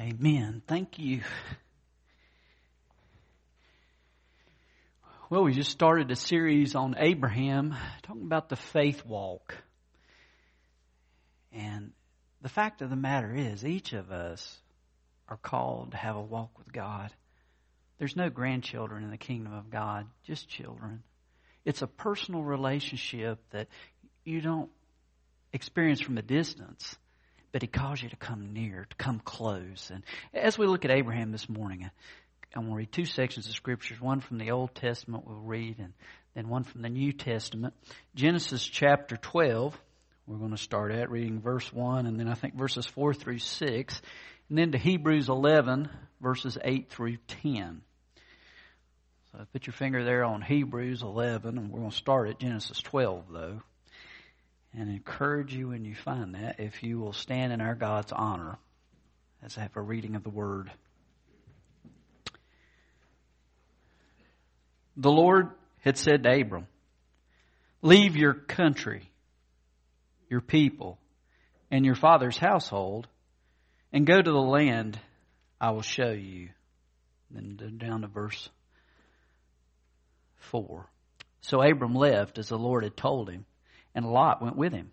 Amen. Thank you. Well, we just started a series on Abraham, talking about the faith walk. And the fact of the matter is, each of us are called to have a walk with God. There's no grandchildren in the kingdom of God, just children. It's a personal relationship that you don't experience from a distance, but He calls you to come near, to come close. And as we look at Abraham this morning, I'm going to read two sections of Scriptures, one from the Old Testament we'll read, and then one from the New Testament. Genesis chapter 12, we're going to start at reading verse 1, and then I think verses 4 through 6, and then to Hebrews 11, verses 8 through 10. So put your finger there on Hebrews 11, and we're going to start at Genesis 12, though. And encourage you when you find that, if you will stand in our God's honor, as I have a reading of the Word. The Lord had said to Abram, "Leave your country, your people, and your father's household, and go to the land I will show you." Then down to verse 4. So Abram left as the Lord had told him, and Lot went with him.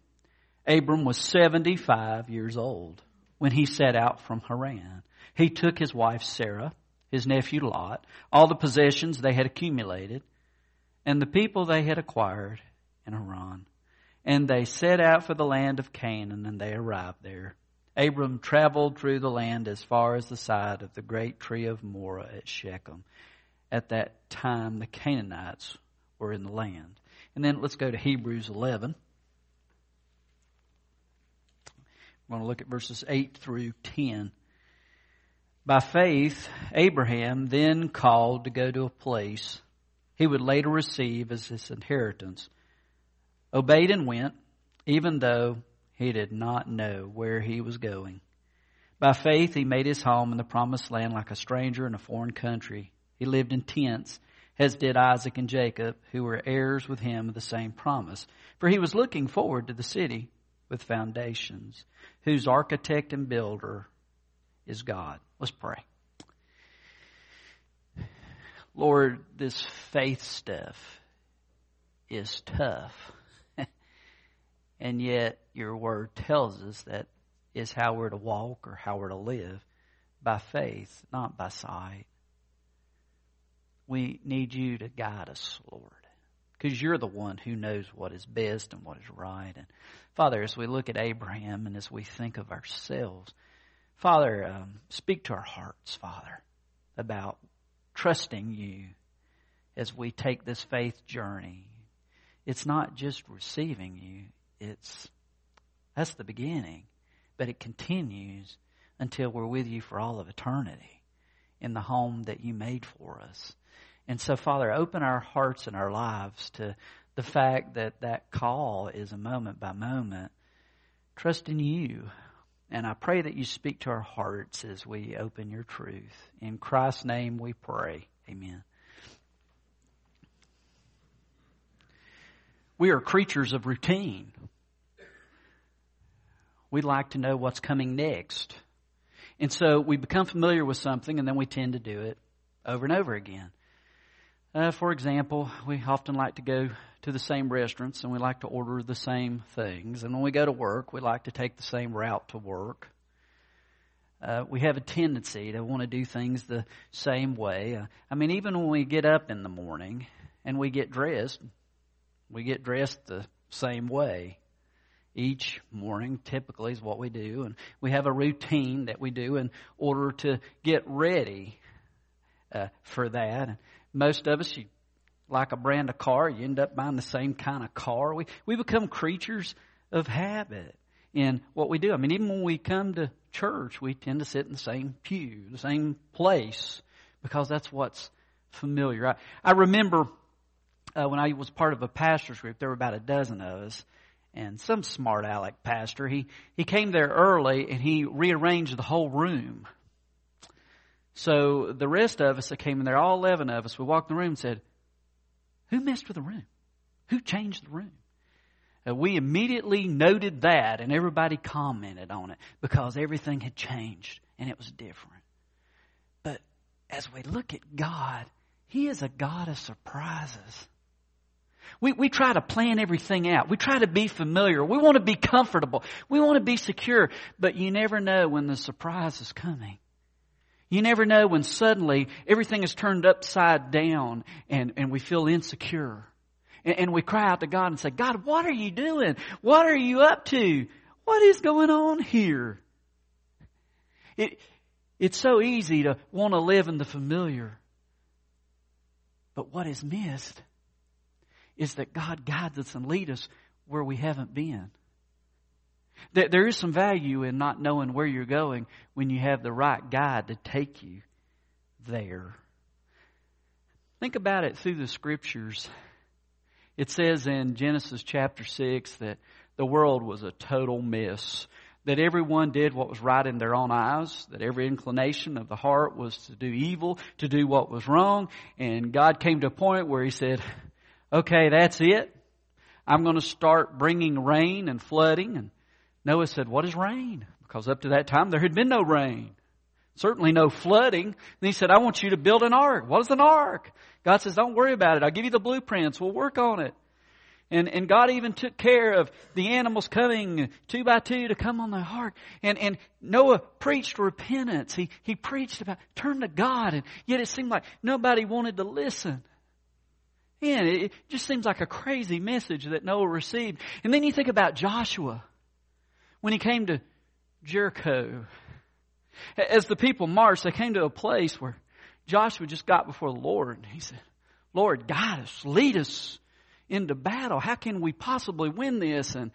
Abram was 75 years old when he set out from Haran. He took his wife Sarah, his nephew Lot, all the possessions they had accumulated, and the people they had acquired in Haran. And they set out for the land of Canaan, and they arrived there. Abram traveled through the land as far as the side of the great tree of Moreh at Shechem. At that time, the Canaanites were in the land. And then let's go to Hebrews 11. We're going to look at verses 8 through 10. By faith, Abraham, then called to go to a place he would later receive as his inheritance, obeyed and went, even though he did not know where he was going. By faith, he made his home in the promised land like a stranger in a foreign country. He lived in tents, as did Isaac and Jacob, who were heirs with him of the same promise. For he was looking forward to the city with foundations, whose architect and builder is God. Let's pray. Lord, this faith stuff is tough. And yet your word tells us that is how we're to walk or how we're to live, by faith, not by sight. We need you to guide us, Lord, because you're the one who knows what is best and what is right. And Father, as we look at Abraham and as we think of ourselves, Father, speak to our hearts, Father, about trusting you as we take this faith journey. It's not just receiving you. That's the beginning, but it continues until we're with you for all of eternity in the home that you made for us. And so, Father, open our hearts and our lives to the fact that that call is a moment by moment, trust in you. And I pray that you speak to our hearts as we open your truth. In Christ's name we pray. Amen. We are creatures of routine. We like to know what's coming next. And so we become familiar with something, and then we tend to do it over and over again. For example, we often like to go to the same restaurants, and we like to order the same things. And when we go to work, we like to take the same route to work. We have a tendency to want to do things the same way. Even when we get up in the morning and we get dressed the same way. Each morning typically is what we do, and we have a routine that we do in order to get ready for that. And most of us, you like a brand of car, you end up buying the same kind of car. We become creatures of habit in what we do. Even when we come to church, we tend to sit in the same pew, the same place, because that's what's familiar. I remember when I was part of a pastor's group, there were about a dozen of us. And some smart aleck pastor, he came there early and he rearranged the whole room. So the rest of us that came in there, all 11 of us, we walked in the room and said, "Who messed with the room? Who changed the room?" We immediately noted that, and everybody commented on it because everything had changed and it was different. But as we look at God, He is a God of surprises. We try to plan everything out. We try to be familiar. We want to be comfortable. We want to be secure. But you never know when the surprise is coming. You never know when suddenly everything is turned upside down and we feel insecure. And we cry out to God and say, God, what are you doing? What are you up to? What is going on here? It's so easy to want to live in the familiar. But what is missed is that God guides us and leads us where we haven't been. That there is some value in not knowing where you're going when you have the right guide to take you there. Think about it through the Scriptures. It says in Genesis chapter 6 that the world was a total mess, that everyone did what was right in their own eyes, that every inclination of the heart was to do evil, to do what was wrong, and God came to a point where He said, okay, that's it. I'm going to start bringing rain and flooding. And Noah said, what is rain? Because up to that time there had been no rain. Certainly no flooding. And he said, I want you to build an ark. What is an ark? God says, don't worry about it. I'll give you the blueprints. We'll work on it. And God even took care of the animals coming 2 by 2 to come on the ark. And Noah preached repentance. He preached about turn to God. And yet it seemed like nobody wanted to listen. Man, it just seems like a crazy message that Noah received. And then you think about Joshua when he came to Jericho. As the people marched, they came to a place where Joshua just got before the Lord. And he said, Lord, guide us, lead us into battle. How can we possibly win this? And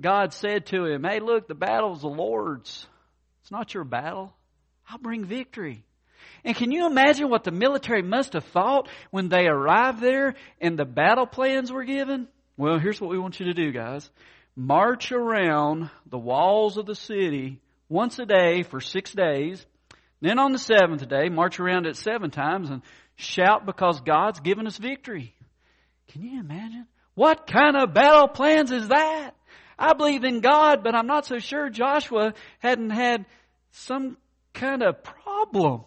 God said to him, hey, look, the battle's the Lord's. It's not your battle. I'll bring victory. And can you imagine what the military must have thought when they arrived there and the battle plans were given? Well, here's what we want you to do, guys. March around the walls of the city once a day for 6 days. Then on the seventh day, march around it 7 times and shout because God's given us victory. Can you imagine? What kind of battle plans is that? I believe in God, but I'm not so sure Joshua hadn't had some kind of problem.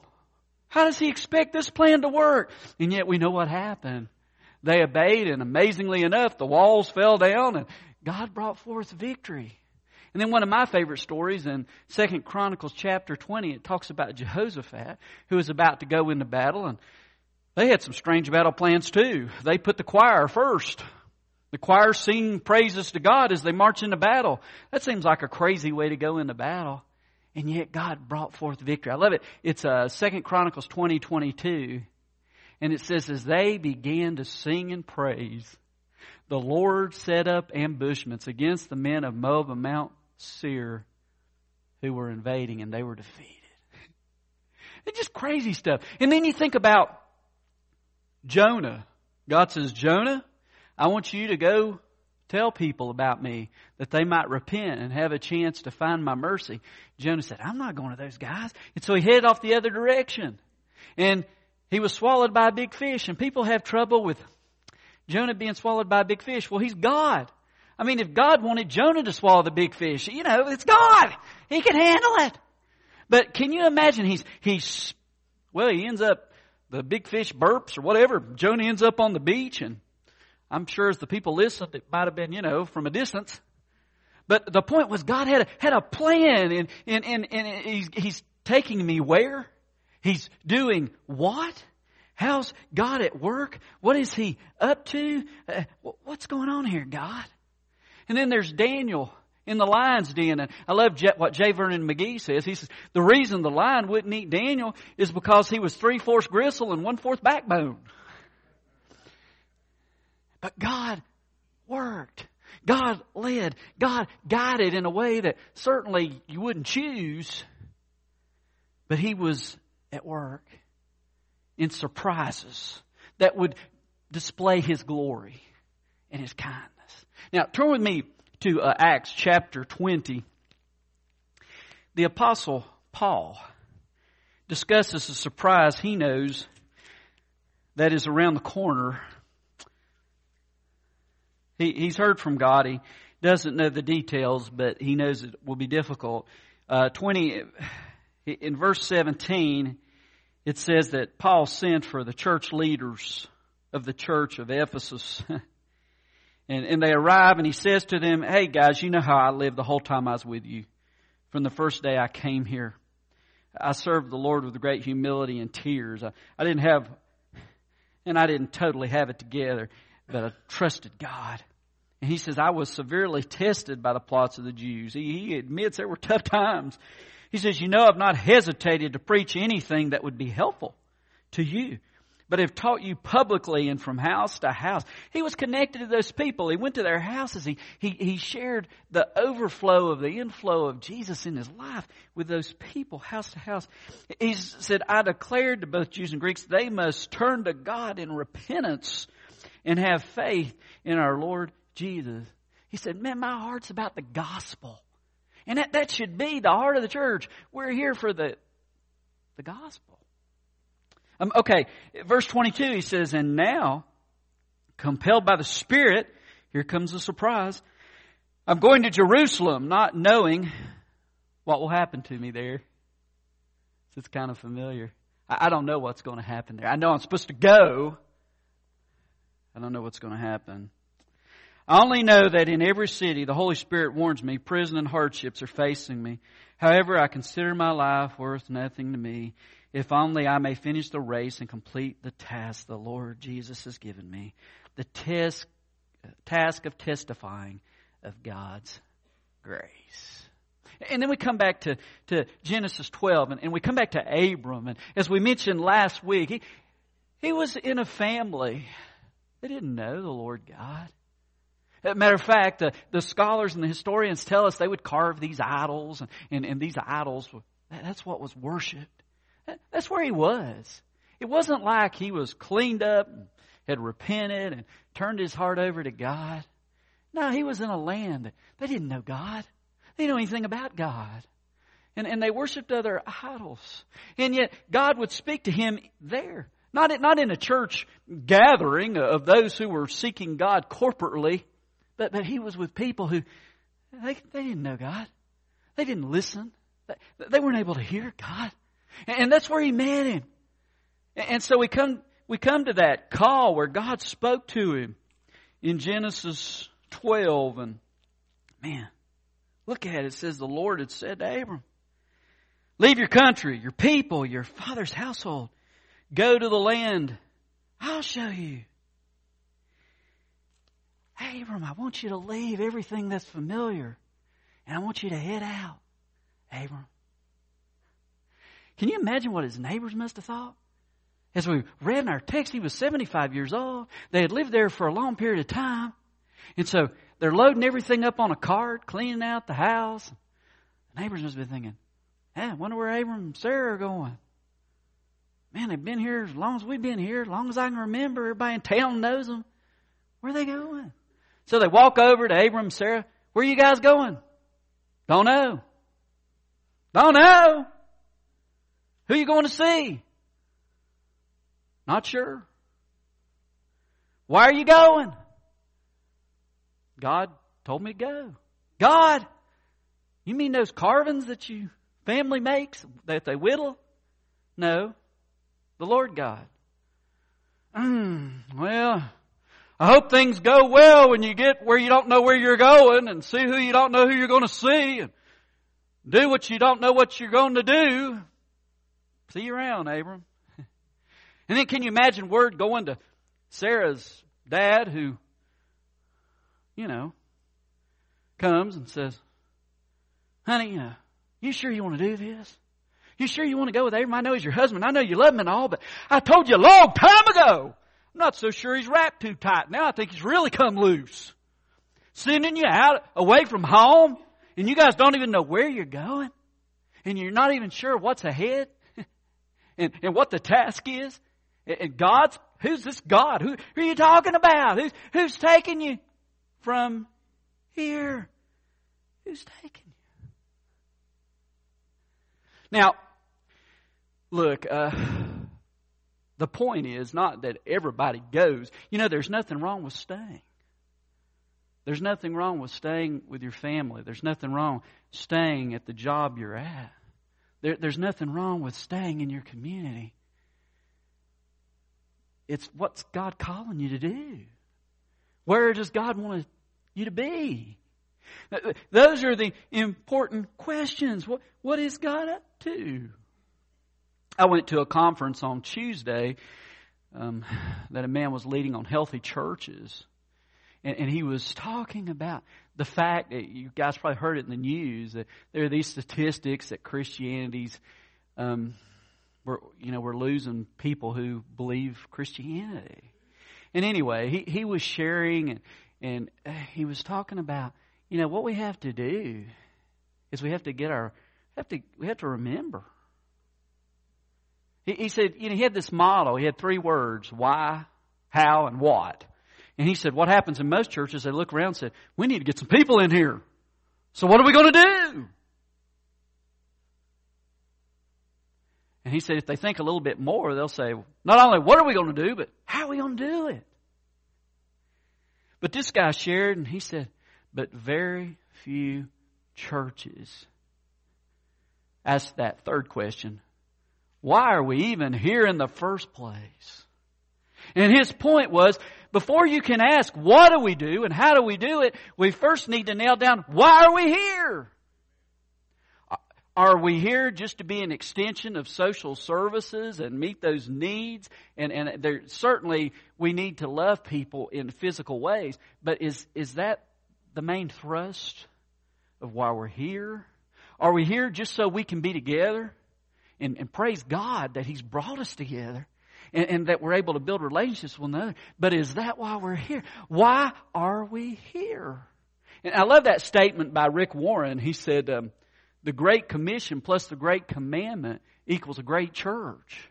How does he expect this plan to work? And yet we know what happened. They obeyed, and amazingly enough, the walls fell down, and God brought forth victory. And then one of my favorite stories in 2 Chronicles chapter 20, it talks about Jehoshaphat, who was about to go into battle, and they had some strange battle plans too. They put the choir first. The choir sing praises to God as they march into battle. That seems like a crazy way to go into battle. And yet God brought forth victory. I love it. It's 2 Chronicles 20:22. And it says, as they began to sing and praise, the Lord set up ambushments against the men of Moab and Mount Seir who were invading, and they were defeated. It's just crazy stuff. And then you think about Jonah. God says, Jonah, I want you to go tell people about me that they might repent and have a chance to find my mercy. Jonah said, I'm not going to those guys. And so he headed off the other direction. And he was swallowed by a big fish. And people have trouble with Jonah being swallowed by a big fish. Well, he's God. I mean, if God wanted Jonah to swallow the big fish, you know, it's God. He can handle it. But can you imagine? He ends up, the big fish burps or whatever. Jonah ends up on the beach, and I'm sure as the people listened, it might have been, from a distance. But the point was God had a plan, and he's taking me where? He's doing what? How's God at work? What is He up to? What's going on here, God? And then there's Daniel in the lion's den. And I love what J. Vernon McGee says. He says, the reason the lion wouldn't eat Daniel is because he was 3/4 gristle and 1/4 backbone. But God worked. God led. God guided in a way that certainly you wouldn't choose. But He was at work in surprises that would display His glory and His kindness. Now, turn with me to Acts chapter 20. The Apostle Paul discusses a surprise he knows that is around the corner He's heard from God. He doesn't know the details, but he knows it will be difficult. In verse 17, it says that Paul sent for the church leaders of the church of Ephesus. And they arrive, and he says to them, "Hey guys, you know how I lived the whole time I was with you. From the first day I came here, I served the Lord with great humility and tears. I didn't totally have it together, but I trusted God." And he says, "I was severely tested by the plots of the Jews." He admits there were tough times. He says, "You know, I've not hesitated to preach anything that would be helpful to you, but have taught you publicly and from house to house." He was connected to those people. He went to their houses. He shared the overflow of the inflow of Jesus in his life with those people, house to house. He said, "I declared to both Jews and Greeks, they must turn to God in repentance and have faith in our Lord Jesus." He said, "Man, my heart's about the gospel." And that should be the heart of the church. We're here for the gospel. Verse 22, he says, "And now, compelled by the Spirit," here comes the surprise, "I'm going to Jerusalem, not knowing what will happen to me there." It's kind of familiar. I don't know what's going to happen there. I know I'm supposed to go. I don't know what's going to happen. "I only know that in every city the Holy Spirit warns me prison and hardships are facing me. However, I consider my life worth nothing to me, if only I may finish the race and complete the task the Lord Jesus has given me, the task of testifying of God's grace." And then we come back to Genesis 12, and we come back to Abram. And as we mentioned last week, he was in a family that didn't know the Lord God. Matter of fact, the scholars and the historians tell us they would carve these idols, and these idols, that's what was worshipped. That's where he was. It wasn't like he was cleaned up, and had repented, and turned his heart over to God. No, he was in a land that they didn't know God. They didn't know anything about God. And they worshipped other idols. And yet, God would speak to him there. Not in a church gathering of those who were seeking God corporately, But he was with people who, they didn't know God. They didn't listen. They weren't able to hear God. And that's where he met him. And so we come to that call where God spoke to him in Genesis 12. And man, look at it. It says, "The Lord had said to Abram, 'Leave your country, your people, your father's household. Go to the land I'll show you.'" "Hey, Abram, I want you to leave everything that's familiar, and I want you to head out, Abram." Can you imagine what his neighbors must have thought? As we read in our text, he was 75 years old. They had lived there for a long period of time. And so they're loading everything up on a cart, cleaning out the house. The neighbors must have been thinking, "Hey, I wonder where Abram and Sarah are going. Man, they've been here as long as we've been here, as long as I can remember. Everybody in town knows them. Where are they going?" So they walk over to Abram and Sarah. "Where are you guys going?" "Don't know." "Don't know." "Who are you going to see?" "Not sure." "Why are you going?" "God told me to go." "God? You mean those carvings that your family makes, that they whittle?" "No, the Lord God." "Well, I hope things go well when you get where you don't know where you're going, and see who you don't know who you're going to see, and do what you don't know what you're going to do. See you around, Abram." And then can you imagine word going to Sarah's dad, who, comes and says, "Honey, you sure you want to do this? You sure you want to go with Abram? I know he's your husband. I know you love him and all, but I told you a long time ago, I'm not so sure he's wrapped too tight. Now I think he's really come loose. Sending you out away from home, and you guys don't even know where you're going, and you're not even sure what's ahead and what the task is. And God's, who's this God? Who are you talking about? Who's taking you from here? Who's taking you?" Now, look, the point is not that everybody goes. There's nothing wrong with staying. There's nothing wrong with staying with your family. There's nothing wrong staying at the job you're at. There's nothing wrong with staying in your community. It's what's God calling you to do. Where does God want you to be? Those are the important questions. What is God up to? I went to a conference on Tuesday that a man was leading on healthy churches. And he was talking about the fact that you guys probably heard it in the news that there are these statistics that Christianity's, we're losing people who believe Christianity. And anyway, he was sharing and he was talking about, you know, what we have to do is we have to remember. He said, you know, he had this motto. He had three words: why, how, and what. And he said, what happens in most churches, they look around and said, we need to get some people in here. So what are we going to do? And he said, if they think a little bit more, they'll say, not only what are we going to do, but how are we going to do it? But this guy shared and he said, but very few churches ask that third question. Why are we even here in the first place? And his point was, before you can ask, what do we do and how do we do it, we first need to nail down, why are we here? Are we here just to be an extension of social services and meet those needs? And there, certainly we need to love people in physical ways. But is that the main thrust of why we're here? Are we here just so we can be together? And praise God that He's brought us together. And that we're able to build relationships with one another. But is that why we're here? Why are we here? And I love that statement by Rick Warren. He said, the Great Commission plus the Great Commandment equals a great church.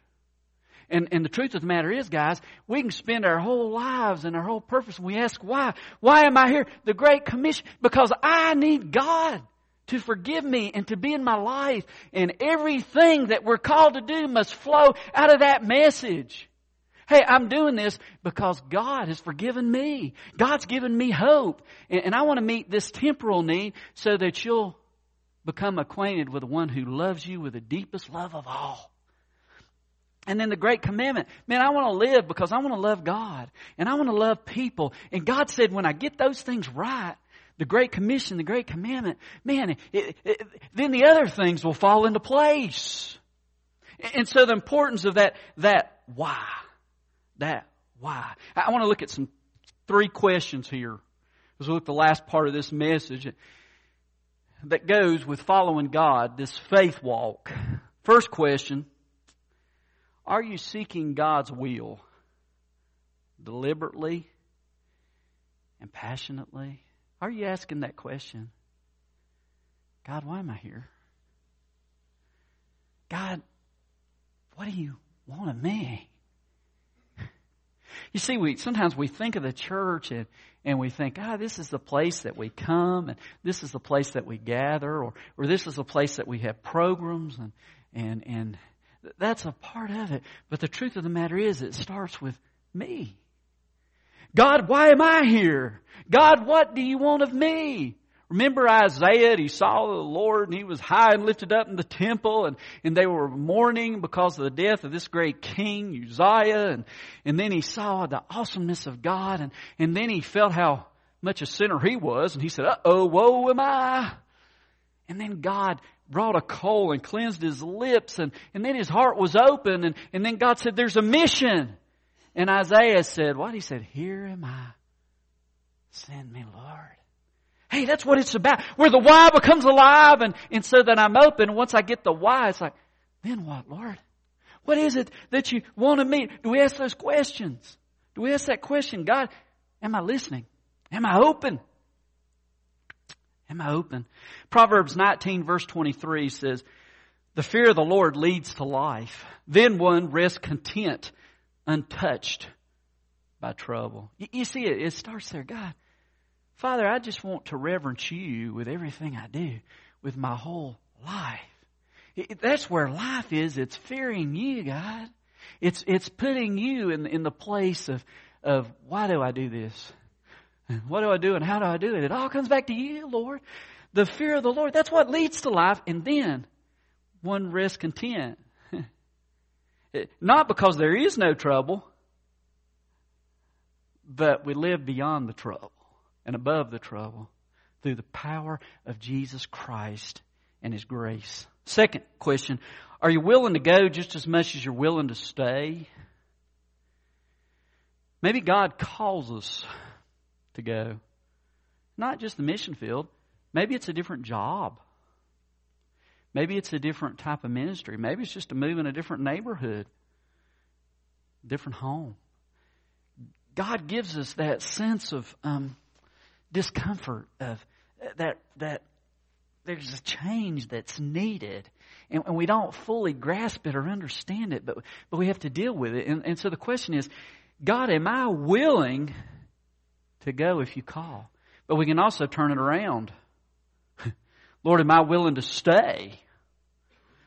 And the truth of the matter is, guys, we can spend our whole lives and our whole purpose. And we ask why. Why am I here? The Great Commission. Because I need God to forgive me and to be in my life. And everything that we're called to do must flow out of that message. Hey, I'm doing this because God has forgiven me. God's given me hope. And I want to meet this temporal need so that you'll become acquainted with the one who loves you with the deepest love of all. And then the Great Commandment. Man, I want to live because I want to love God. And I want to love people. And God said when I get those things right, the Great Commission, the Great Commandment, man, then the other things will fall into place. And so the importance of that why. I want to look at three questions here as we look at the last part of this message that goes with following God, this faith walk. First question, are you seeking God's will deliberately and passionately? Are you asking that question? God, why am I here? God, what do you want of me? You see, sometimes we think of the church and we think, this is the place that we come and this is the place that we gather or this is the place that we have programs and that's a part of it. But the truth of the matter is it starts with me. God, why am I here? God, what do you want of me? Remember Isaiah, he saw the Lord and he was high and lifted up in the temple and they were mourning because of the death of this great king, Uzziah. And then he saw the awesomeness of God and then he felt how much a sinner he was. And he said, uh-oh, woe am I. And then God brought a coal and cleansed his lips and then his heart was open. And then God said, there's a mission. And Isaiah said, what? He said, here am I. Send me, Lord. Hey, that's what it's about. Where the why becomes alive and so that I'm open. Once I get the why, it's like, then what, Lord? What is it that you want of me? Do we ask those questions? Do we ask that question? God, am I listening? Am I open? Am I open? Proverbs 19 verse 23 says, the fear of the Lord leads to life. Then one rests content, untouched by trouble. You see, it starts there. God, Father, I just want to reverence you with everything I do, with my whole life. That's where life is. It's fearing you, God. It's putting you in the place of why do I do this? What do I do and how do I do it? It all comes back to you, Lord. The fear of the Lord, that's what leads to life. And then one rests content. Not because there is no trouble, but we live beyond the trouble and above the trouble through the power of Jesus Christ and His grace. Second question, are you willing to go just as much as you're willing to stay? Maybe God calls us to go. Not just the mission field. Maybe it's a different job. Maybe it's a different type of ministry. Maybe it's just to move in a different neighborhood, different home. God gives us that sense of discomfort, of that there's a change that's needed. And we don't fully grasp it or understand it, but we have to deal with it. And so the question is, God, am I willing to go if you call? But we can also turn it around. Lord, am I willing to stay?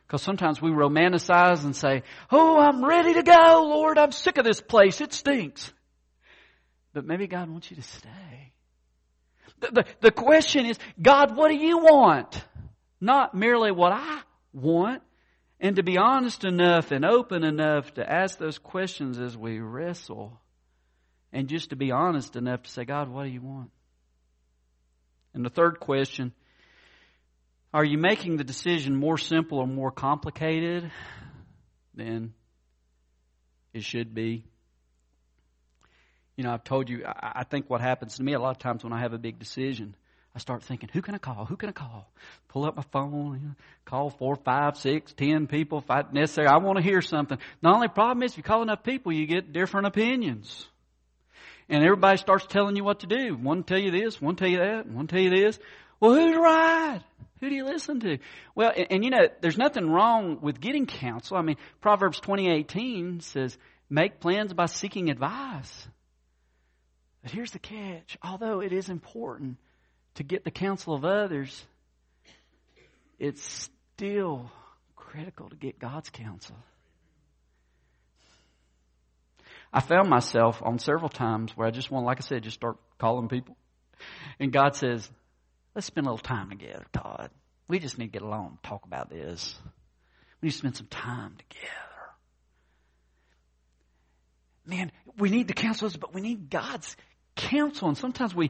Because sometimes we romanticize and say, oh, I'm ready to go, Lord. I'm sick of this place. It stinks. But maybe God wants you to stay. The question is, God, what do you want? Not merely what I want. And to be honest enough and open enough to ask those questions as we wrestle. And just to be honest enough to say, God, what do you want? And the third question, are you making the decision more simple or more complicated than it should be? You know, I've told you, I think what happens to me a lot of times when I have a big decision, I start thinking, who can I call? Who can I call? Pull up my phone, call 4, 5, 6, 10 people if it's necessary. I want to hear something. The only problem is if you call enough people, you get different opinions. And everybody starts telling you what to do. One tell you this, one tell you that, and one tell you this. Well, who's right? Who do you listen to? Well, and you know, there's nothing wrong with getting counsel. I mean, Proverbs 20:18 says, make plans by seeking advice. But here's the catch. Although it is important to get the counsel of others, it's still critical to get God's counsel. I found myself on several times where I just want, like I said, just start calling people. And God says, let's spend a little time together, Todd. We just need to get along and talk about this. We need to spend some time together. Man, we need the counsel, but we need God's counsel. And sometimes we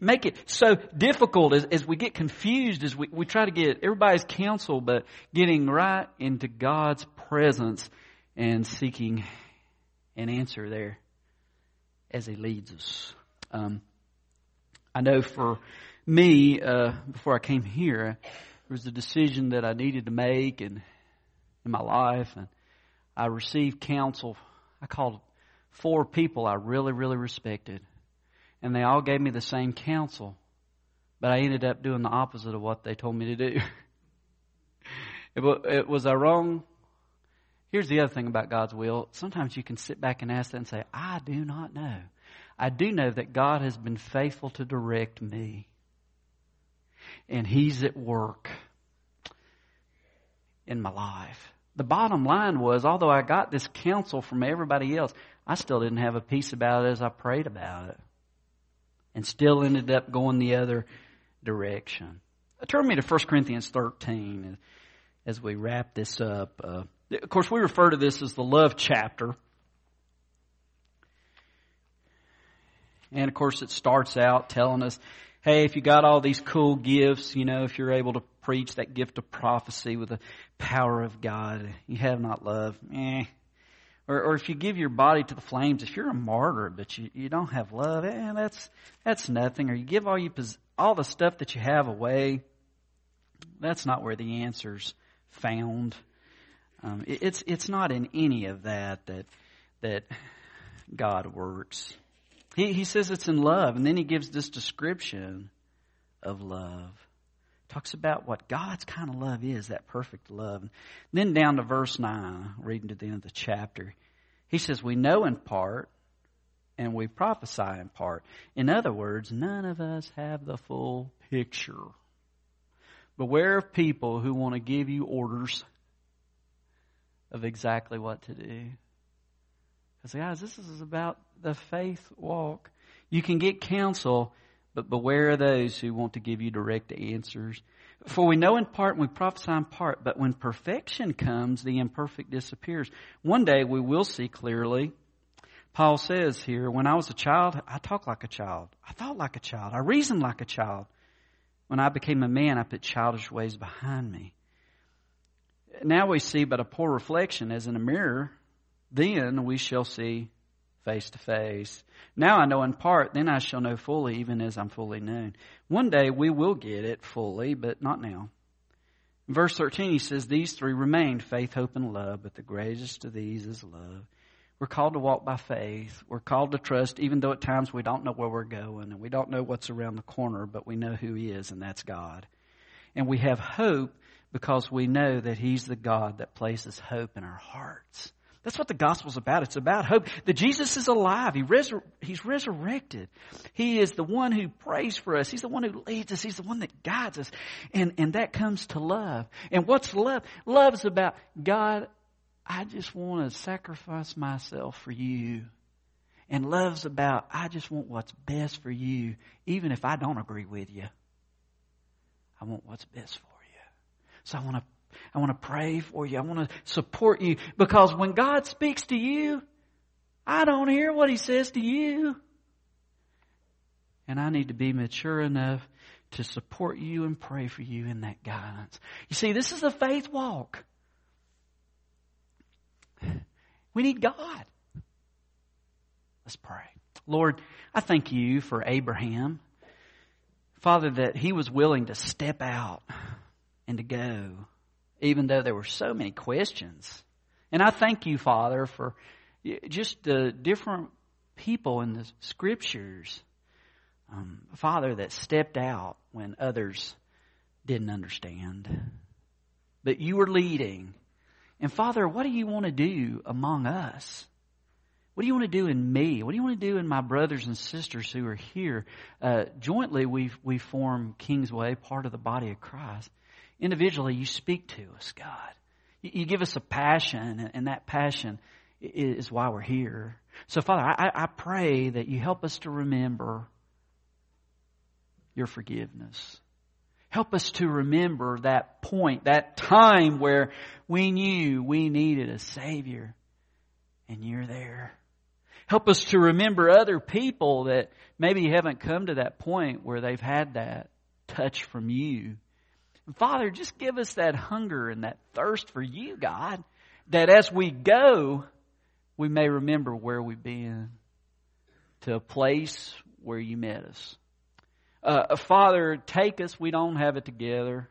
make it so difficult as we get confused, as we try to get everybody's counsel, but getting right into God's presence and seeking an answer there as He leads us. I know for me, before I came here, there was a decision that I needed to make in my life, and I received counsel. I called 4 people I really, really respected, and they all gave me the same counsel, but I ended up doing the opposite of what they told me to do. Was I wrong? Here's the other thing about God's will. Sometimes you can sit back and ask that and say, I do not know. I do know that God has been faithful to direct me. And He's at work in my life. The bottom line was, although I got this counsel from everybody else, I still didn't have a peace about it as I prayed about it. And still ended up going the other direction. Turn me to 1 Corinthians 13 as we wrap this up. Of course, we refer to this as the love chapter. And, of course, it starts out telling us, hey, if you got all these cool gifts, you know, if you're able to preach that gift of prophecy with the power of God, you have not love, Or if you give your body to the flames, if you're a martyr but you don't have love, that's nothing. Or you give all the stuff that you have away, that's not where the answer's found. It's not in any of that God works. He says it's in love, and then he gives this description of love. Talks about what God's kind of love is, that perfect love. And then down to verse 9, reading to the end of the chapter, he says, we know in part, and we prophesy in part. In other words, none of us have the full picture. Beware of people who want to give you orders of exactly what to do. Because, guys, this is about the faith walk. You can get counsel, but beware of those who want to give you direct answers. For we know in part and we prophesy in part, but when perfection comes, the imperfect disappears. One day we will see clearly. Paul says here, when I was a child, I talked like a child. I thought like a child. I reasoned like a child. When I became a man, I put childish ways behind me. Now we see but a poor reflection as in a mirror. Then we shall see face to face. Now I know in part, then I shall know fully, even as I'm fully known. One day we will get it fully, but not now. In verse 13, he says, these three remain, faith, hope, and love, but the greatest of these is love. We're called to walk by faith. We're called to trust, even though at times we don't know where we're going and we don't know what's around the corner, but we know who He is, and that's God. And we have hope because we know that He's the God that places hope in our hearts. That's what the gospel's about. It's about hope. That Jesus is alive. He's resurrected. He is the one who prays for us. He's the one who leads us. He's the one that guides us. And that comes to love. And what's love? Love's about, God, I just want to sacrifice myself for you. And love's about, I just want what's best for you. Even if I don't agree with you, I want what's best for you. So I want to pray for you. I want to support you. Because when God speaks to you, I don't hear what He says to you. And I need to be mature enough to support you and pray for you in that guidance. You see, this is a faith walk. We need God. Let's pray. Lord, I thank You for Abraham. Father, that he was willing to step out and to go, even though there were so many questions. And I thank You, Father, for just the different people in the Scriptures, Father, that stepped out when others didn't understand. But You were leading. And Father, what do You want to do among us? What do You want to do in me? What do You want to do in my brothers and sisters who are here? Jointly, we form Kingsway, part of the body of Christ. Individually, You speak to us, God. You give us a passion, and that passion is why we're here. So, Father, I pray that You help us to remember Your forgiveness. Help us to remember that point, that time where we knew we needed a Savior, and You're there. Help us to remember other people that maybe haven't come to that point where they've had that touch from You. Father, just give us that hunger and that thirst for You, God, that as we go, we may remember where we've been, to a place where You met us. Father, take us. We don't have it together.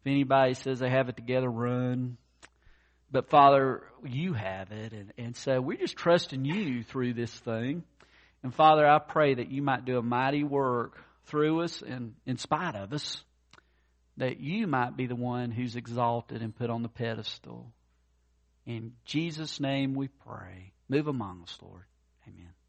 If anybody says they have it together, run. But Father, You have it. And so we're just trusting You through this thing. And Father, I pray that You might do a mighty work through us and in spite of us, that You might be the one who's exalted and put on the pedestal. In Jesus' name we pray. Move among us, Lord. Amen.